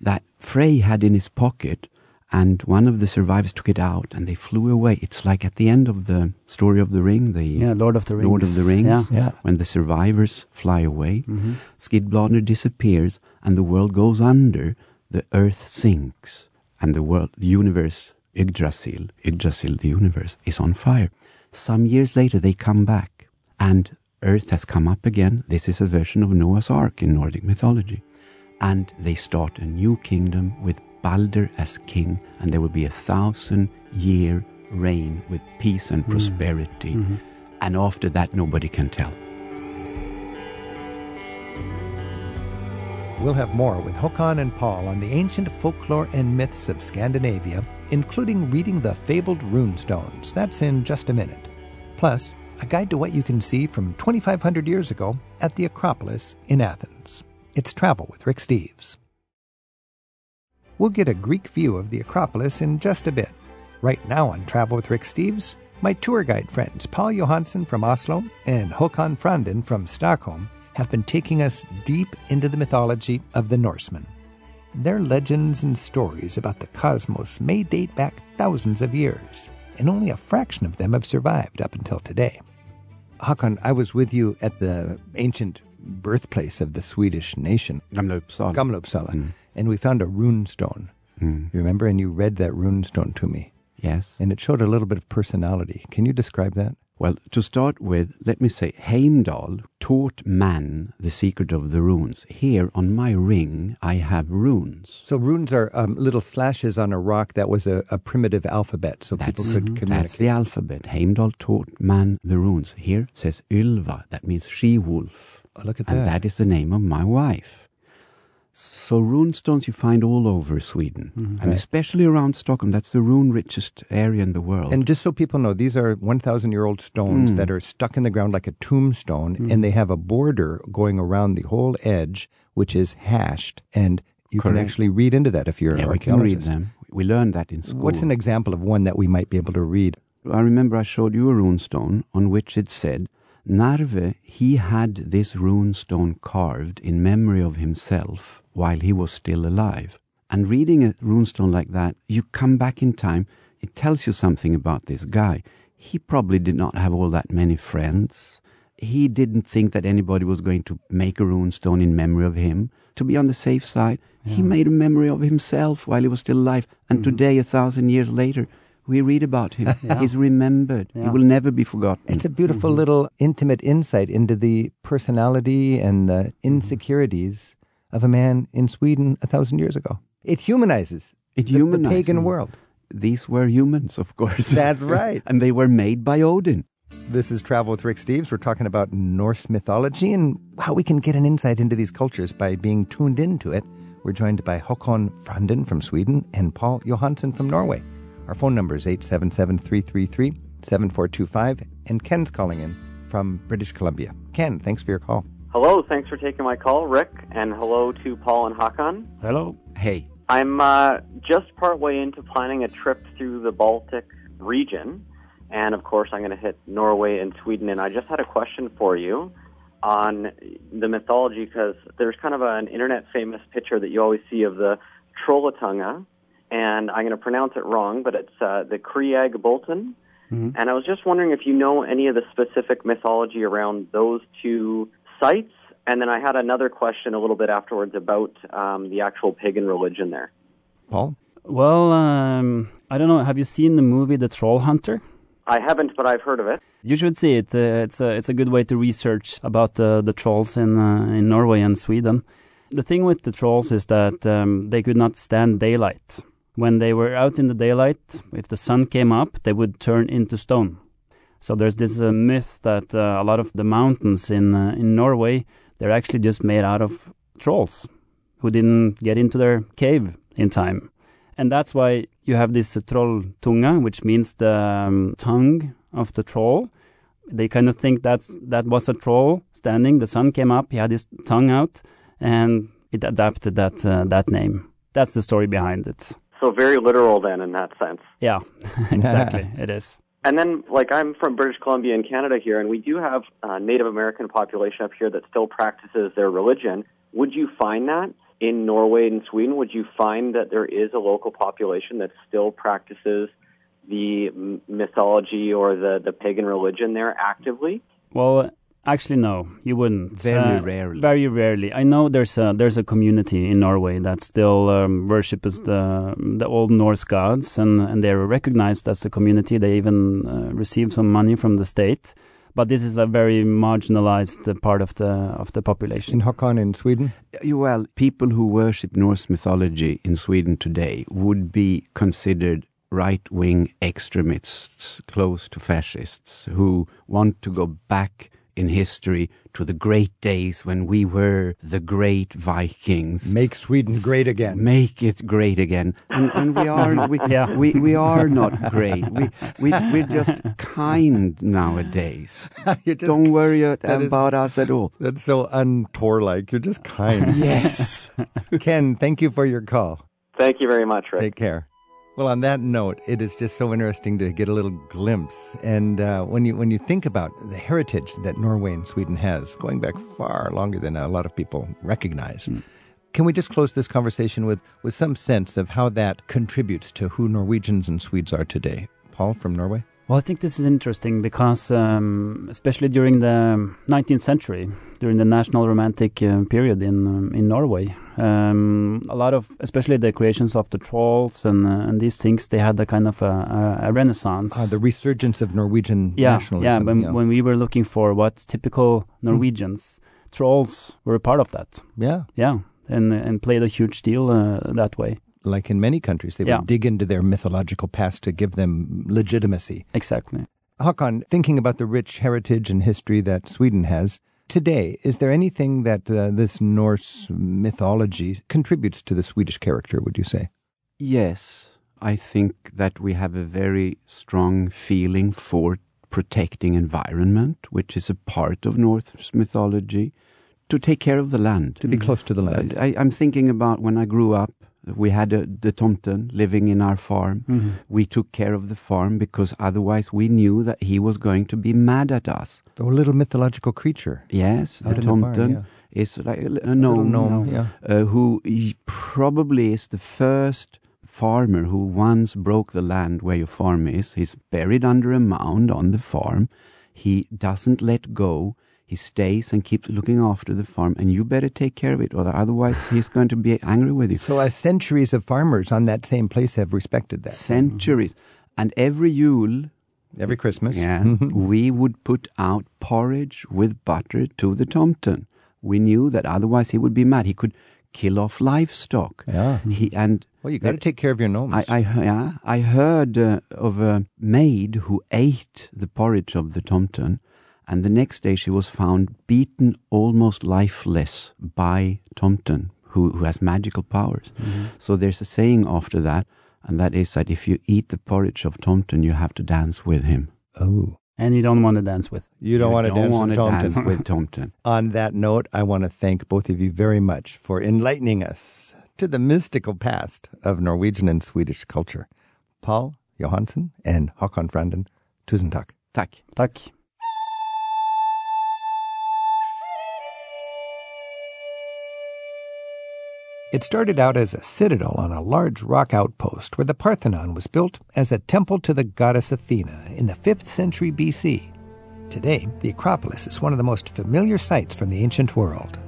that Frey had in his pocket, and one of the survivors took it out, and they flew away. It's like at the end of the story of the ring, the yeah, Lord of the Rings, Lord of the Rings yeah. Yeah. when the survivors fly away. Mm-hmm. Skidbladnir disappears, and the world goes under. The earth sinks, and the world, the universe, Yggdrasil, Yggdrasil, the universe, is on fire. Some years later, they come back, and earth has come up again. This is a version of Noah's Ark in Nordic mythology. And they start a new kingdom with Balder as king, and there will be a thousand-year reign with peace and prosperity. Mm-hmm. And after that, nobody can tell. We'll have more with Håkan and Paul on the ancient folklore and myths of Scandinavia, including reading the fabled runestones. That's in just a minute. Plus, a guide to what you can see from twenty-five hundred years ago at the Acropolis in Athens. It's Travel with Rick Steves. We'll get a Greek view of the Acropolis in just a bit. Right now on Travel with Rick Steves, my tour guide friends Paul Johansson from Oslo and Håkan Franzén from Stockholm have been taking us deep into the mythology of the Norsemen. Their legends and stories about the cosmos may date back thousands of years, and only a fraction of them have survived up until today. Håkan, I was with you at the ancient birthplace of the Swedish nation, Gamla Uppsala, Gamla Uppsala mm. and we found a runestone. Mm. You remember? And you read that runestone to me. Yes. And it showed a little bit of personality. Can you describe that? Well, to start with, let me say, Heimdall taught man the secret of the runes. Here on my ring, I have runes. So runes are um, little slashes on a rock that was a, a primitive alphabet, so that's, people could mm-hmm. communicate. That's the alphabet. Heimdall taught man the runes. Here it says Ylva, that means she-wolf. Oh, look at that. And that is the name of my wife. So runestones you find all over Sweden, mm-hmm. and right. especially around Stockholm. That's the rune-richest area in the world. And just so people know, these are one thousand-year-old stones mm. that are stuck in the ground like a tombstone, mm. and they have a border going around the whole edge, which is hashed, and you Correct. Can actually read into that if you're yeah, an archaeologist. We can read them. We learned that in school. What's an example of one that we might be able to read? I remember I showed you a runestone on which it said, Narve, he had this runestone carved in memory of himself while he was still alive. And reading a runestone like that, you come back in time, it tells you something about this guy. He probably did not have all that many friends. He didn't think that anybody was going to make a runestone in memory of him. To be on the safe side, yeah. he made a memory of himself while he was still alive. And mm-hmm. today, a thousand years later, we read about him. yeah. He's remembered. Yeah. He will never be forgotten. It's a beautiful mm-hmm. little intimate insight into the personality and the insecurities mm-hmm. of a man in Sweden a thousand years ago. It humanizes it the, humanizes the pagan world. These were humans, of course. That's right. And they were made by Odin. This is Travel with Rick Steves. We're talking about Norse mythology and how we can get an insight into these cultures by being tuned into it. We're joined by Håkan Franzén from Sweden and Paul Johansson from Norway. Our phone number is eight seven seven, three three three, seven four two five, and Ken's calling in from British Columbia. Ken, thanks for your call. Hello, thanks for taking my call, Rick, and hello to Paul and Håkan. Hello. Hey. I'm uh, just partway into planning a trip through the Baltic region, and of course I'm going to hit Norway and Sweden, and I just had a question for you on the mythology, because there's kind of an internet-famous picture that you always see of the Trolltunga, and I'm going to pronounce it wrong, but it's uh, the Krieg Bolton. Mm-hmm. And I was just wondering if you know any of the specific mythology around those two sites, and then I had another question a little bit afterwards about um, the actual pagan religion there. Paul? Well, um, I don't know. Have you seen the movie The Troll Hunter? I haven't, but I've heard of it. You should see it. Uh, it's a it's a good way to research about uh, the trolls in uh, in Norway and Sweden. The thing with the trolls is that um, they could not stand daylight. When they were out in the daylight, if the sun came up, they would turn into stone. So there's this uh, myth that uh, a lot of the mountains in uh, in Norway, they're actually just made out of trolls who didn't get into their cave in time. And that's why you have this uh, Trolltunga, which means the um, tongue of the troll. They kind of think that's that was a troll standing. The sun came up, he had his tongue out, and it adapted that uh, that name. That's the story behind it. So very literal then in that sense. Yeah, exactly. It is. And then, like, I'm from British Columbia in Canada here, and we do have a Native American population up here that still practices their religion. Would you find that in Norway and Sweden? Would you find that there is a local population that still practices the mythology or the, the pagan religion there actively? Well, actually, no, you wouldn't. Very uh, rarely. Very rarely. I know there's a, there's a community in Norway that still um, worships the the old Norse gods, and, and they're recognized as a community. They even uh, receive some money from the state. But this is a very marginalized uh, part of the of the population. In Håkan, in Sweden? Well, people who worship Norse mythology in Sweden today would be considered right-wing extremists, close to fascists, who want to go back in history to the great days when we were the great Vikings. Make Sweden great again. Make it great again. And, and we are we, yeah. we we are not great. We we we're just kind nowadays. Just, Don't worry about is, us at all. That's so un-Tor-like. You're just kind. Yes. Ken, thank you for your call. Thank you very much, Rick. Take care. Well, on that note, it is just so interesting to get a little glimpse. And uh, when you when you think about the heritage that Norway and Sweden has, going back far longer than a lot of people recognize, mm. can we just close this conversation with, with some sense of how that contributes to who Norwegians and Swedes are today? Paul from Norway? Well, I think this is interesting because um, especially during the nineteenth century, during the national romantic uh, period in um, in Norway, um, a lot of, especially the creations of the trolls and uh, and these things, they had a kind of a, a renaissance. Uh, the resurgence of Norwegian yeah, nationalism. Yeah, when, yeah, when we were looking for what's typical Norwegians, mm. trolls were a part of that. Yeah. Yeah, and, and played a huge deal uh, that way. Like in many countries, they yeah. would dig into their mythological past to give them legitimacy. Exactly. Håkan, thinking about the rich heritage and history that Sweden has today, is there anything that uh, this Norse mythology contributes to the Swedish character, would you say? Yes. I think that we have a very strong feeling for protecting environment, which is a part of Norse mythology, to take care of the land. To be close to the land. I, I'm thinking about when I grew up, we had a, the Tomten living in our farm. Mm-hmm. We took care of the farm because otherwise we knew that he was going to be mad at us. The little mythological creature. Yes, the Tomten the barn, yeah. is like a, a gnome, gnome yeah. uh, who probably is the first farmer who once broke the land where your farm is. He's buried under a mound on the farm. He doesn't let go. He stays and keeps looking after the farm, and you better take care of it, or otherwise he's going to be angry with you. So uh, centuries of farmers on that same place have respected that. Centuries. Mm-hmm. And every Yule, every Christmas, yeah, we would put out porridge with butter to the Tomten. We knew that otherwise he would be mad. He could kill off livestock. Yeah. He, and well, you got to take care of your gnomes. I, I, yeah, I heard uh, of a maid who ate the porridge of the Tomten. And the next day she was found beaten, almost lifeless, by Tomten, who, who has magical powers. Mm-hmm. So there's a saying after that, and that is that if you eat the porridge of Tomten, you have to dance with him. Oh. And you don't want to dance with. You don't, you want, to don't want to dance with Tomten. On that note, I want to thank both of you very much for enlightening us to the mystical past of Norwegian and Swedish culture. Paul Johansson and Håkan Franzén, tusen tack. Tack. Tack. It started out as a citadel on a large rock outpost where the Parthenon was built as a temple to the goddess Athena in the fifth century B C. Today, the Acropolis is one of the most familiar sights from the ancient world.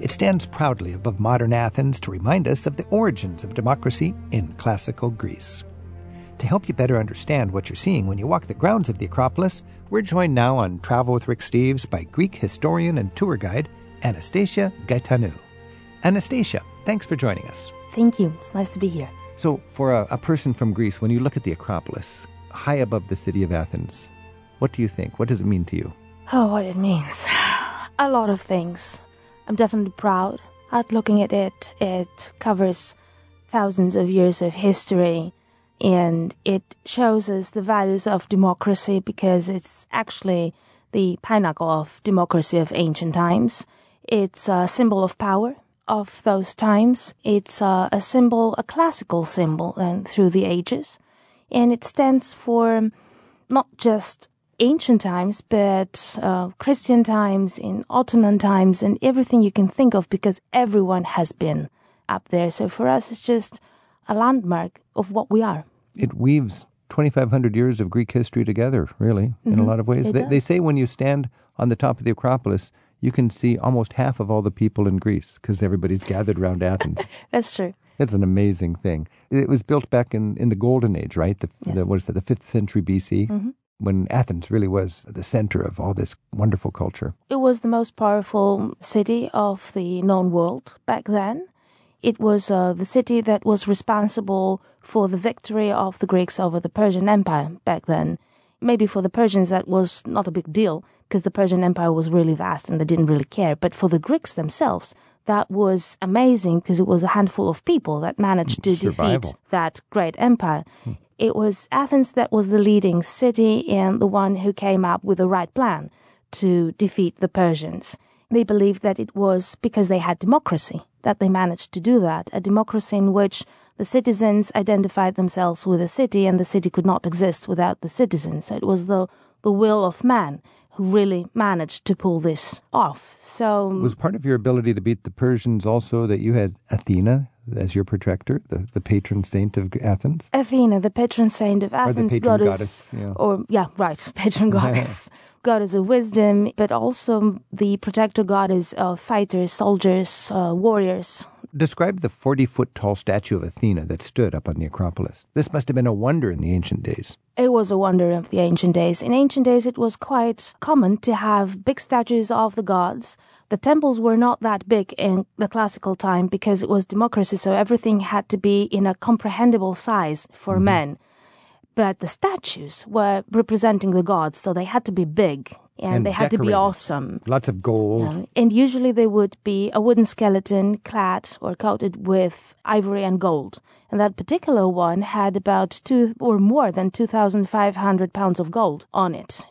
It stands proudly above modern Athens to remind us of the origins of democracy in classical Greece. To help you better understand what you're seeing when you walk the grounds of the Acropolis, we're joined now on Travel with Rick Steves by Greek historian and tour guide Anastasia Gaitanou. Anastasia, thanks for joining us. Thank you. It's nice to be here. So, for a, a person from Greece, when you look at the Acropolis, high above the city of Athens, what do you think? What does it mean to you? Oh, what it means. A lot of things. I'm definitely proud at looking at it. It covers thousands of years of history, and it shows us the values of democracy because it's actually the pinnacle of democracy of ancient times. It's a symbol of power of those times. It's uh, a symbol, a classical symbol, and through the ages. And it stands for not just ancient times, but uh, Christian times, in Ottoman times, and everything you can think of, because everyone has been up there. So for us, it's just a landmark of what we are. It weaves twenty-five hundred years of Greek history together, really, mm-hmm. in a lot of ways. They, they say when you stand on the top of the Acropolis, you can see almost half of all the people in Greece because everybody's gathered around Athens. That's true. That's an amazing thing. It was built back in, in the Golden Age, right? The, yes. the, what is that, the fifth century B C, mm-hmm. when Athens really was the center of all this wonderful culture. It was the most powerful city of the known world back then. It was uh, the city that was responsible for the victory of the Greeks over the Persian Empire back then. Maybe for the Persians that was not a big deal because the Persian Empire was really vast and they didn't really care. But for the Greeks themselves, that was amazing because it was a handful of people that managed to Survival. defeat that great empire. Hmm. It was Athens that was the leading city and the one who came up with the right plan to defeat the Persians. They believed that it was because they had democracy that they managed to do that, a democracy in which the citizens identified themselves with the city, and the city could not exist without the citizens. It was the, the will of man who really managed to pull this off. So, was part of your ability to beat the Persians also that you had Athena as your protector, the, the patron saint of Athens? Athena, the patron saint of Athens, or the patron goddess, goddess yeah. or yeah, right, patron goddess, goddess of wisdom, but also the protector goddess of fighters, soldiers, uh, warriors. Describe the forty-foot-tall statue of Athena that stood up on the Acropolis. This must have been a wonder in the ancient days. It was a wonder of the ancient days. In ancient days, it was quite common to have big statues of the gods. The temples were not that big in the classical time because it was democracy, so everything had to be in a comprehensible size for mm-hmm. men. But the statues were representing the gods, so they had to be big. And, and they had decorated. to be awesome. Lots of gold. Yeah. And usually they would be a wooden skeleton clad or coated with ivory and gold. And that particular one had about two or more than two thousand five hundred pounds of gold on it.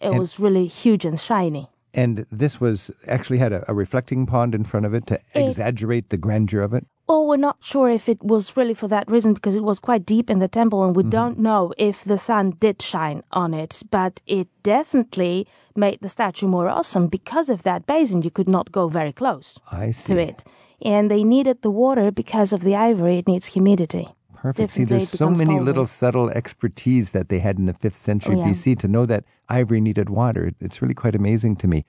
It and, was really huge and shiny. And this was actually had a, a reflecting pond in front of it to it, exaggerate the grandeur of it? Well, we're not sure if it was really for that reason because it was quite deep in the temple and we mm-hmm. don't know if the sun did shine on it, but it definitely made the statue more awesome because of that basin. You could not go very close I see. to it. And they needed the water because of the ivory. It needs humidity. Perfect. See, there's so many colder. little subtle expertise that they had in the fifth century B C to know that ivory needed water. It's really quite amazing to me.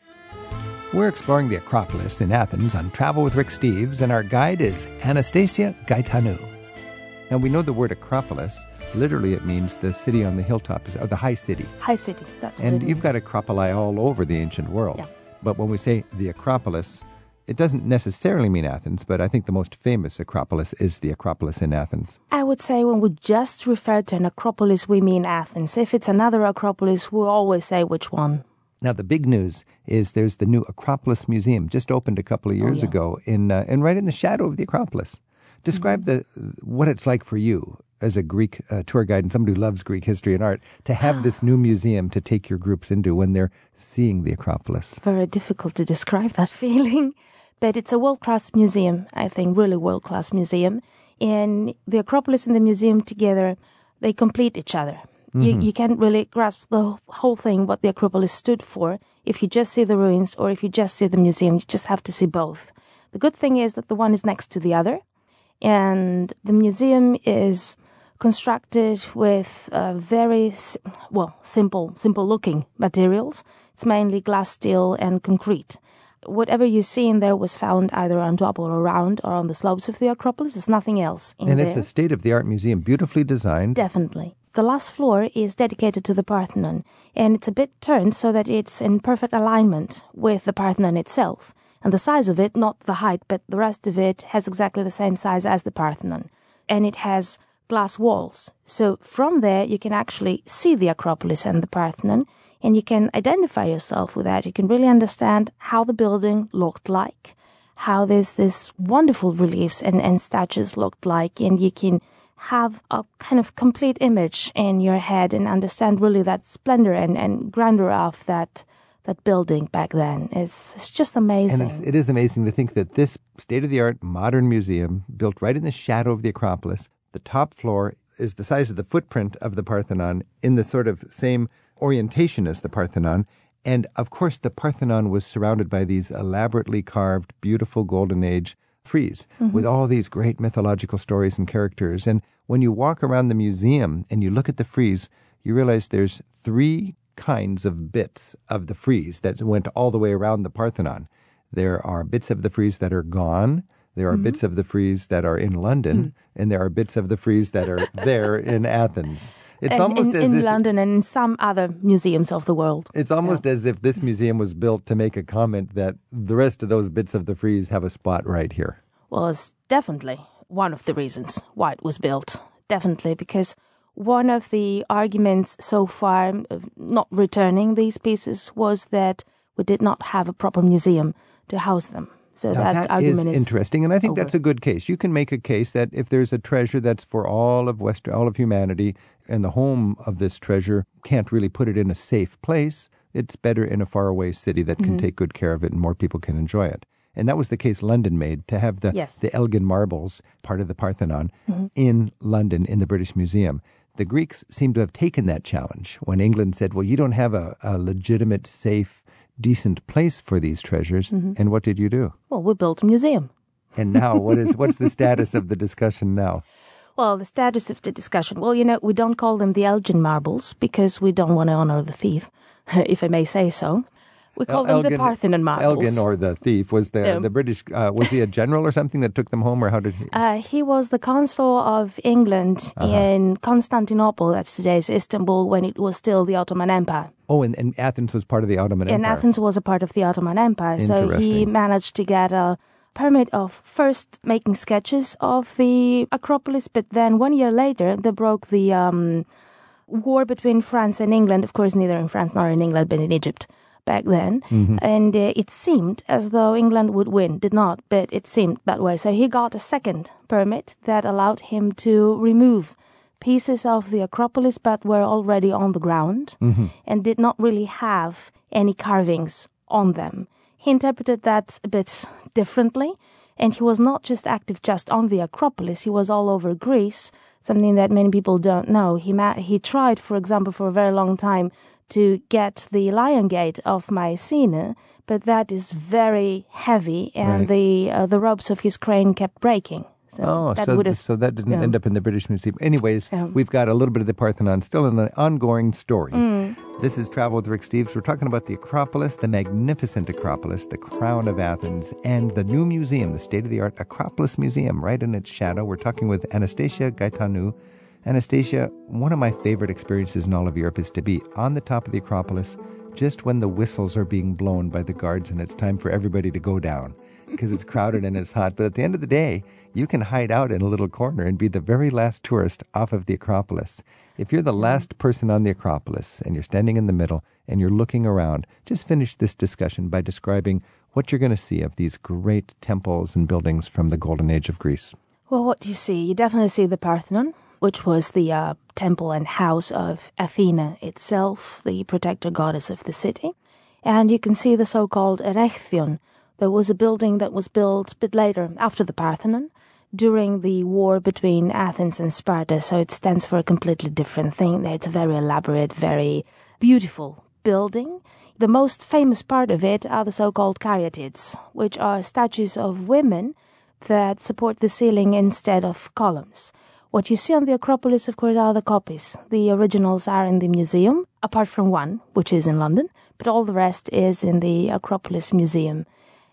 We're exploring the Acropolis in Athens on Travel with Rick Steves, and our guide is Anastasia Gaitanou. Now, we know the word Acropolis. Literally, it means the city on the hilltop, or the high city. High city, that's what it means. And you've got Acropoli all over the ancient world. Yeah. But when we say the Acropolis, it doesn't necessarily mean Athens, but I think the most famous Acropolis is the Acropolis in Athens. I would say when we just refer to an Acropolis, we mean Athens. If it's another Acropolis, we'll always say which one. Now, the big news is there's the new Acropolis Museum, just opened a couple of years oh, yeah. ago, in uh, and right in the shadow of the Acropolis. Describe mm-hmm. the what it's like for you as a Greek uh, tour guide and somebody who loves Greek history and art, to have this new museum to take your groups into when they're seeing the Acropolis? Very difficult to describe that feeling, but it's a world-class museum, I think, really world-class museum. And the Acropolis and the museum together, they complete each other. Mm-hmm. You, you can't really grasp the whole thing, what the Acropolis stood for, if you just see the ruins or if you just see the museum. You just have to see both. The good thing is that the one is next to the other, and the museum is constructed with uh, very, well, simple, simple-looking materials. It's mainly glass, steel, and concrete. Whatever you see in there was found either on top or around or on the slopes of the Acropolis. There's nothing else in there. And it's a state-of-the-art museum, beautifully designed. Definitely. The last floor is dedicated to the Parthenon, and it's a bit turned so that it's in perfect alignment with the Parthenon itself. And the size of it, not the height, but the rest of it, has exactly the same size as the Parthenon. And it has glass walls. So from there, you can actually see the Acropolis and the Parthenon, and you can identify yourself with that. You can really understand how the building looked like, how there's this wonderful reliefs and, and statues looked like, and you can have a kind of complete image in your head and understand really that splendor and, and grandeur of that that building back then. It's, it's just amazing. And it's, it is amazing to think that this state-of-the-art modern museum, built right in the shadow of the Acropolis, the top floor is the size of the footprint of the Parthenon in the sort of same orientation as the Parthenon. And, of course, the Parthenon was surrounded by these elaborately carved, beautiful Golden Age frieze, mm-hmm. with all these great mythological stories and characters. And when you walk around the museum and you look at the frieze, you realize there's three kinds of bits of the frieze that went all the way around the Parthenon. There are bits of the frieze that are gone, there are mm-hmm. bits of the frieze that are in London, mm-hmm. and there are bits of the frieze that are there in Athens. It's and, almost in, as in if, London and in some other museums of the world. It's almost yeah. as if this museum was built to make a comment that the rest of those bits of the frieze have a spot right here. Well, it's definitely one of the reasons why it was built. Definitely, because one of the arguments so far of not returning these pieces was that we did not have a proper museum to house them. So now that, that argument is, is interesting, and I think over. That's a good case. You can make a case that if there's a treasure that's for all of West, all of humanity, and the home of this treasure can't really put it in a safe place, it's better in a faraway city that can mm-hmm. take good care of it and more people can enjoy it. And that was the case London made, to have the, yes. the Elgin marbles, part of the Parthenon, mm-hmm. in London, in the British Museum. The Greeks seem to have taken that challenge when England said, well, you don't have a, a legitimate, safe, decent place for these treasures. Mm-hmm. And what did you do? Well, we built a museum. And now what is what's the status of the discussion now? Well, the status of the discussion, well, you know, we don't call them the Elgin marbles because we don't want to honor the thief, if I may say so. We call El- them Elgin, the Parthenon marbles. Elgin, or the thief, was the um. the British, uh, was he a general or something that took them home, or how did he? Uh, he was the consul of England uh-huh. in Constantinople, that's today's Istanbul, when it was still the Ottoman Empire. Oh, and, and Athens was part of the Ottoman Empire. And Athens was a part of the Ottoman Empire, so he managed to get a permit of first making sketches of the Acropolis, but then one year later they broke the um, war between France and England, of course neither in France nor in England, but in Egypt back then, mm-hmm. and uh, it seemed as though England would win, did not, but it seemed that way. So he got a second permit that allowed him to remove pieces of the Acropolis but were already on the ground mm-hmm. and did not really have any carvings on them. He interpreted that a bit differently, and he was not just active just on the Acropolis, he was all over Greece, something that many people don't know. He ma- he tried, for example, for a very long time to get the Lion Gate of Mycenae, but that is very heavy, and right. the uh, the ropes of his crane kept breaking. So oh, that so, so that didn't yeah. end up in the British Museum. Anyways, um, we've got a little bit of the Parthenon still in an ongoing story. Mm. This is Travel with Rick Steves. We're talking about the Acropolis, the magnificent Acropolis, the crown of Athens, and the new museum, the state-of-the-art Acropolis Museum, right in its shadow. We're talking with Anastasia Gaitanou. Anastasia, one of my favorite experiences in all of Europe is to be on the top of the Acropolis just when the whistles are being blown by the guards and it's time for everybody to go down because it's crowded and it's hot. But at the end of the day, you can hide out in a little corner and be the very last tourist off of the Acropolis. If you're the last person on the Acropolis and you're standing in the middle and you're looking around, just finish this discussion by describing what you're going to see of these great temples and buildings from the Golden Age of Greece. Well, what do you see? You definitely see the Parthenon. which was the uh, temple and house of Athena itself, the protector goddess of the city. And you can see the so-called Erechtheion. There was a building that was built a bit later, after the Parthenon, during the war between Athens and Sparta, so it stands for a completely different thing. It's a very elaborate, very beautiful building. The most famous part of it are the so-called caryatids, which are statues of women that support the ceiling instead of columns. What you see on the Acropolis, of course, are the copies. The originals are in the museum, apart from one, which is in London, but all the rest is in the Acropolis Museum.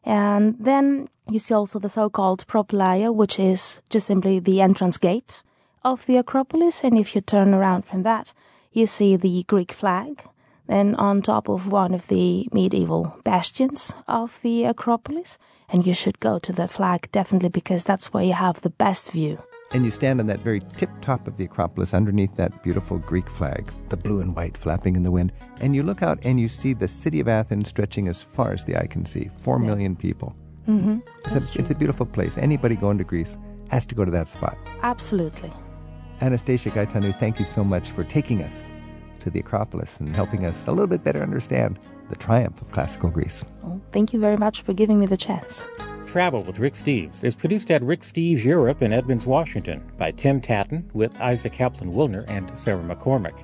And then you see also the so-called propylaea, which is just simply the entrance gate of the Acropolis. And if you turn around from that, you see the Greek flag. Then on top of one of the medieval bastions of the Acropolis. And you should go to the flag, definitely, because that's where you have the best view. And you stand on that very tip-top of the Acropolis, underneath that beautiful Greek flag, the blue and white flapping in the wind, and you look out and you see the city of Athens stretching as far as the eye can see, four yeah. million people. Mm-hmm. It's, a, it's a beautiful place. Anybody going to Greece has to go to that spot. Absolutely. Anastasia Gaitanou, thank you so much for taking us to the Acropolis and helping us a little bit better understand the triumph of classical Greece. Well, thank you very much for giving me the chance. Travel with Rick Steves is produced at Rick Steves Europe in Edmonds, Washington, by Tim Tatton with Isaac Kaplan-Wilner and Sarah McCormick.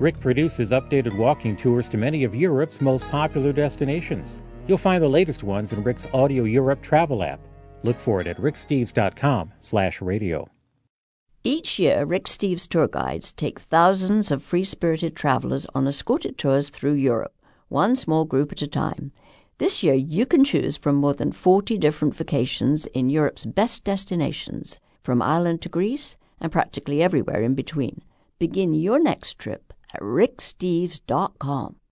Rick produces updated walking tours to many of Europe's most popular destinations. You'll find the latest ones in Rick's Audio Europe travel app. Look for it at rick steves dot com slash radio. Each year, Rick Steves tour guides take thousands of free-spirited travelers on escorted tours through Europe, one small group at a time. This year, you can choose from more than forty different vacations in Europe's best destinations, from Ireland to Greece and practically everywhere in between. Begin your next trip at rick steves dot com.